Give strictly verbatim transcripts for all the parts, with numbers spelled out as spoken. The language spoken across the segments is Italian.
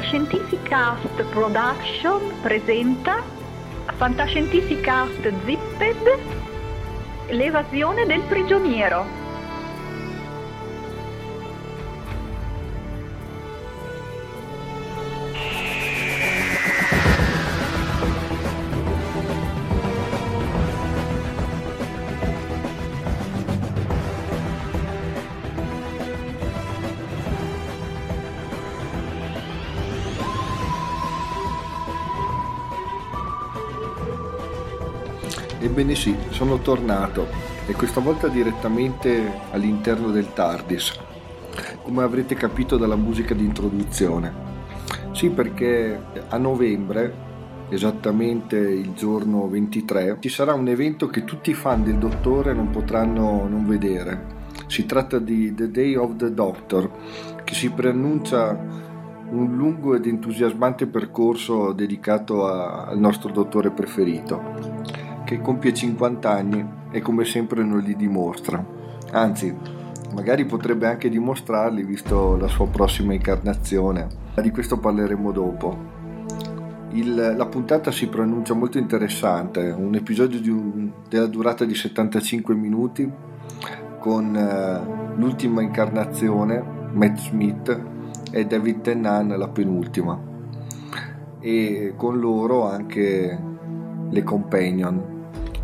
Fantascientificast Production presenta Fantascientificast Zipped, l'evasione del prigioniero. Ebbene sì, sono tornato e questa volta direttamente all'interno del TARDIS, come avrete capito dalla musica di introduzione. Sì, perché a novembre, esattamente il giorno ventitré, ci sarà un evento che tutti i fan del Dottore non potranno non vedere. Si tratta di The Day of the Doctor, che si preannuncia un lungo ed entusiasmante percorso dedicato a, al nostro Dottore preferito, che compie cinquanta anni e come sempre non li dimostra, anzi magari potrebbe anche dimostrarli visto la sua prossima incarnazione. Di questo parleremo dopo. Il, la puntata si preannuncia molto interessante, un episodio di un, della durata di settantacinque minuti con eh, l'ultima incarnazione, Matt Smith, e David Tennant la penultima, e con loro anche le companion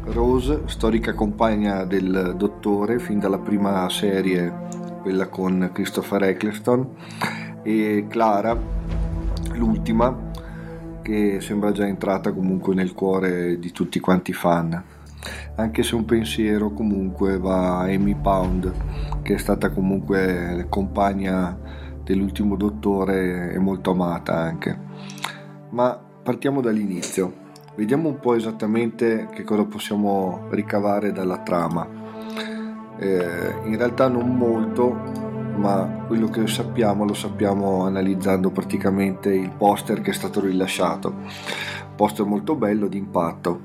Rose, storica compagna del Dottore fin dalla prima serie, quella con Christopher Eccleston, e Clara, l'ultima, che sembra già entrata comunque nel cuore di tutti quanti i fan, anche se un pensiero comunque va a Amy Pound, che è stata comunque compagna dell'ultimo Dottore e molto amata anche. Ma partiamo dall'inizio. Vediamo un po' esattamente che cosa possiamo ricavare dalla trama. Eh, in realtà non molto, ma quello che sappiamo lo sappiamo analizzando praticamente il poster che è stato rilasciato. Poster molto bello, d'impatto,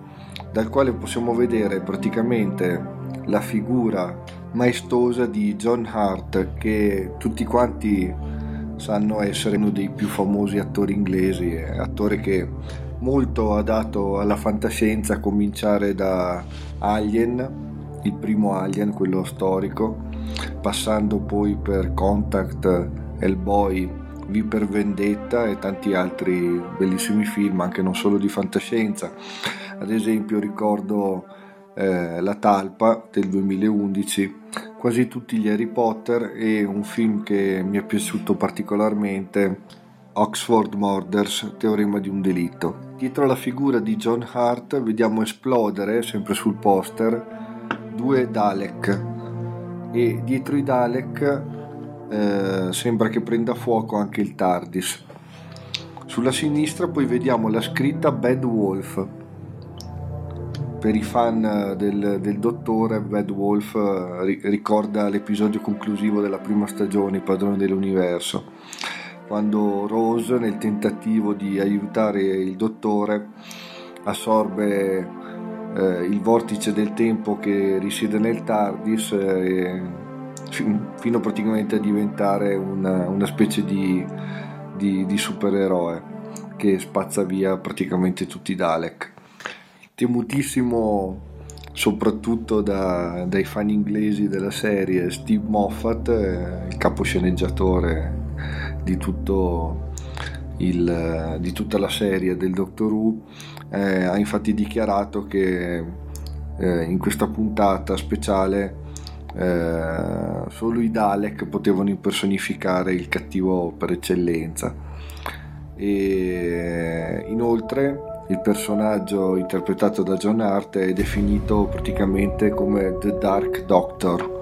dal quale possiamo vedere praticamente la figura maestosa di John Hurt, che tutti quanti sanno essere uno dei più famosi attori inglesi, attore che molto adatto alla fantascienza, a cominciare da Alien, il primo Alien, quello storico, passando poi per Contact, Hellboy, V per Vendetta e tanti altri bellissimi film, anche non solo di fantascienza. Ad esempio ricordo eh, La Talpa del duemilaundici, quasi tutti gli Harry Potter, e un film che mi è piaciuto particolarmente, Oxford Murders, Teorema di un Delitto. Dietro la figura di John Hurt vediamo esplodere, sempre sul poster, due Dalek, e dietro i Dalek eh, sembra che prenda fuoco anche il TARDIS. Sulla sinistra poi vediamo la scritta Bad Wolf. Per i fan del, del Dottore, Bad Wolf eh, ricorda l'episodio conclusivo della prima stagione, Padrone dell'Universo, quando Rose, nel tentativo di aiutare il Dottore, assorbe eh, il vortice del tempo che risiede nel TARDIS, eh, fino praticamente a diventare una, una specie di, di, di supereroe che spazza via praticamente tutti i Dalek. Temutissimo soprattutto da, dai fan inglesi della serie, Steve Moffat, eh, il caposceneggiatore Di, tutto il, di tutta la serie del Doctor Who, eh, ha infatti dichiarato che eh, in questa puntata speciale eh, solo i Dalek potevano impersonificare il cattivo per eccellenza. E inoltre il personaggio interpretato da John Hurt è definito praticamente come The Dark Doctor,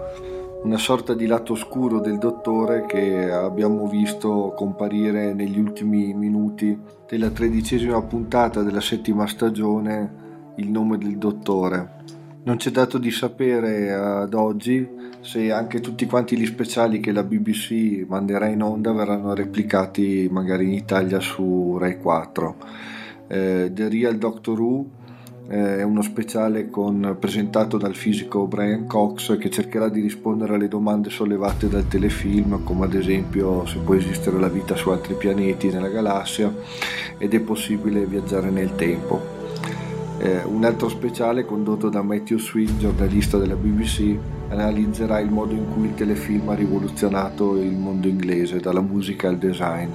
una sorta di lato oscuro del Dottore che abbiamo visto comparire negli ultimi minuti della tredicesima puntata della settima stagione, Il nome del Dottore. Non c'è dato di sapere ad oggi se anche tutti quanti gli speciali che la B B C manderà in onda verranno replicati magari in Italia su Rai quattro. Eh, The Real Doctor Who è uno speciale con, presentato dal fisico Brian Cox, che cercherà di rispondere alle domande sollevate dal telefilm, come ad esempio se può esistere la vita su altri pianeti nella galassia ed è possibile viaggiare nel tempo. Eh, un altro speciale condotto da Matthew Sweet, giornalista della B B C, analizzerà il modo in cui il telefilm ha rivoluzionato il mondo inglese, dalla musica al design.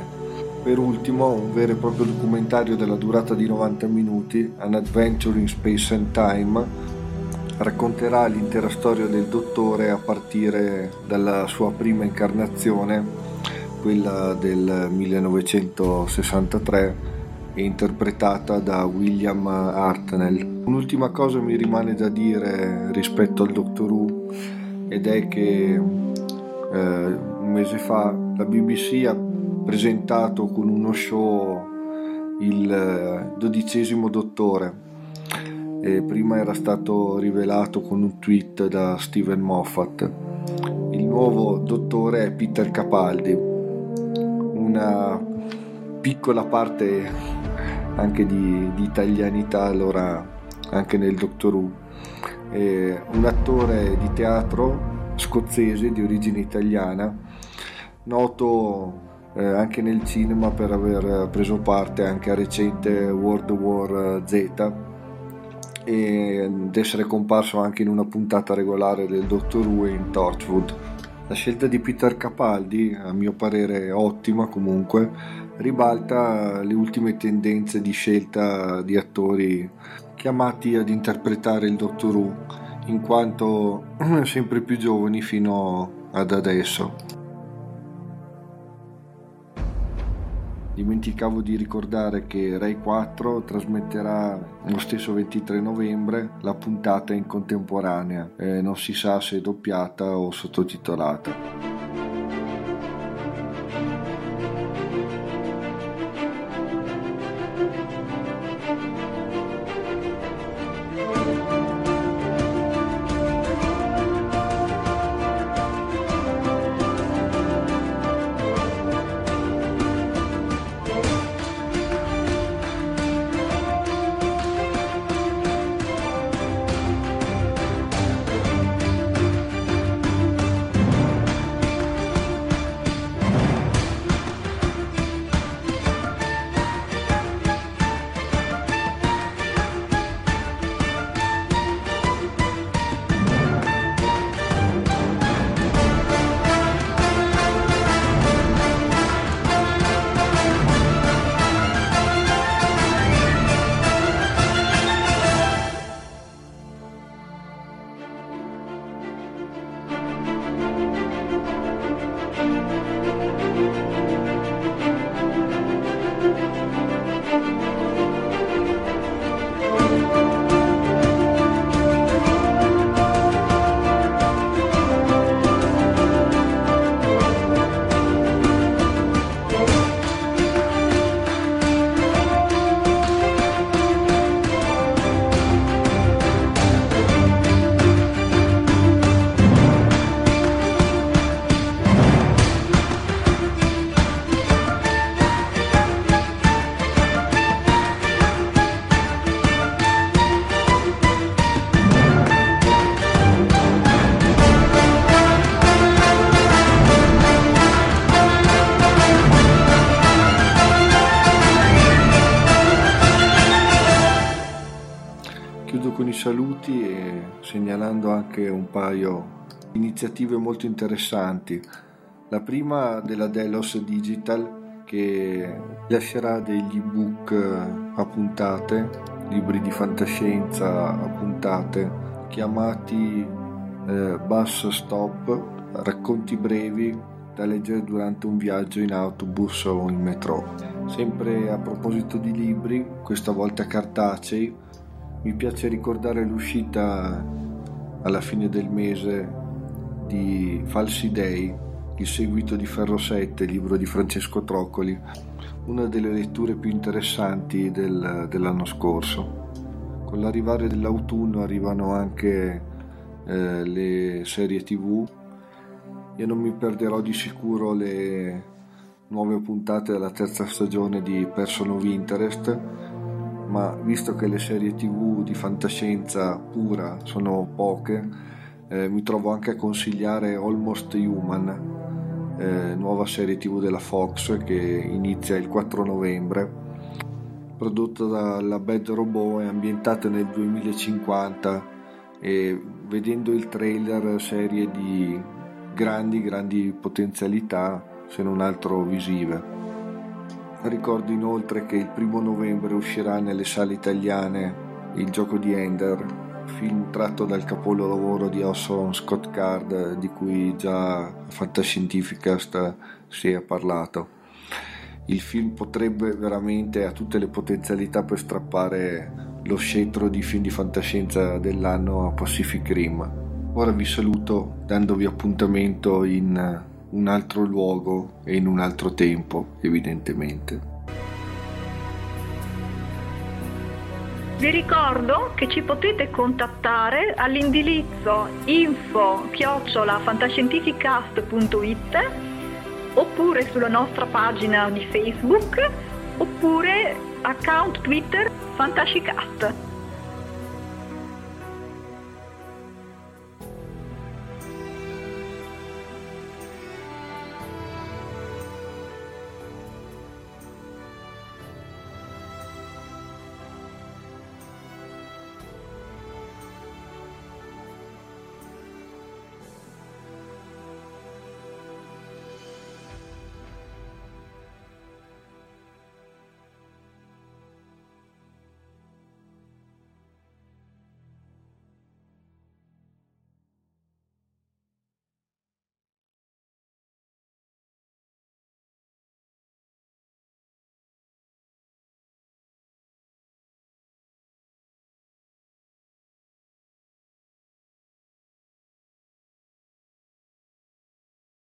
Per ultimo, un vero e proprio documentario della durata di novanta minuti, An Adventure in Space and Time, racconterà l'intera storia del dottore a partire dalla sua prima incarnazione, quella del millenovecentosessantatré, interpretata da William Hartnell. Un'ultima cosa mi rimane da dire rispetto al Doctor Who, ed è che eh, un mese fa la B B C ha presentato con uno show il dodicesimo Dottore. E prima era stato rivelato con un tweet da Steve Moffat. Il nuovo Dottore è Peter Capaldi, una piccola parte anche di, di italianità allora anche nel Doctor Who. È un attore di teatro scozzese di origine italiana, noto eh, anche nel cinema per aver preso parte anche a recente World War Z ed essere comparso anche in una puntata regolare del Doctor Who e in Torchwood. La scelta di Peter Capaldi, a mio parere ottima comunque, ribalta le ultime tendenze di scelta di attori chiamati ad interpretare il Doctor Who, in quanto sempre più giovani fino ad adesso. Dimenticavo di ricordare che Rai quattro trasmetterà lo stesso ventitré novembre la puntata in contemporanea, eh, non si sa se doppiata o sottotitolata. Saluti e segnalando anche un paio di iniziative molto interessanti. La prima della Delos Digital, che lascerà degli ebook a puntate, libri di fantascienza a puntate, chiamati eh, Bus Stop, racconti brevi da leggere durante un viaggio in autobus o in metro. Sempre a proposito di libri, questa volta cartacei, mi piace ricordare l'uscita alla fine del mese di Falsi Dei, il seguito di Ferro sette, libro di Francesco Troccoli, una delle letture più interessanti del, dell'anno scorso. Con l'arrivare dell'autunno arrivano anche eh, le serie tivù. Io non mi perderò di sicuro le nuove puntate della terza stagione di Person of Interest, ma visto che le serie tv di fantascienza pura sono poche, eh, mi trovo anche a consigliare Almost Human, eh, nuova serie tv della Fox che inizia il quattro novembre, prodotta dalla Bad Robot e ambientata nel duemilacinquanta, e vedendo il trailer, serie di grandi grandi potenzialità, se non altro visive. Ricordo inoltre che il primo novembre uscirà nelle sale italiane Il gioco di Ender, film tratto dal capolavoro di Orson Scott Card, di cui già Fantascientificast si è parlato. Il film potrebbe veramente, ha tutte le potenzialità per strappare lo scettro di film di fantascienza dell'anno a Pacific Rim. Ora vi saluto dandovi appuntamento in un altro luogo e in un altro tempo, evidentemente. Vi ricordo che ci potete contattare all'indirizzo info chiocciola fantascientificast punto it, oppure sulla nostra pagina di Facebook, oppure account Twitter Fantascicast.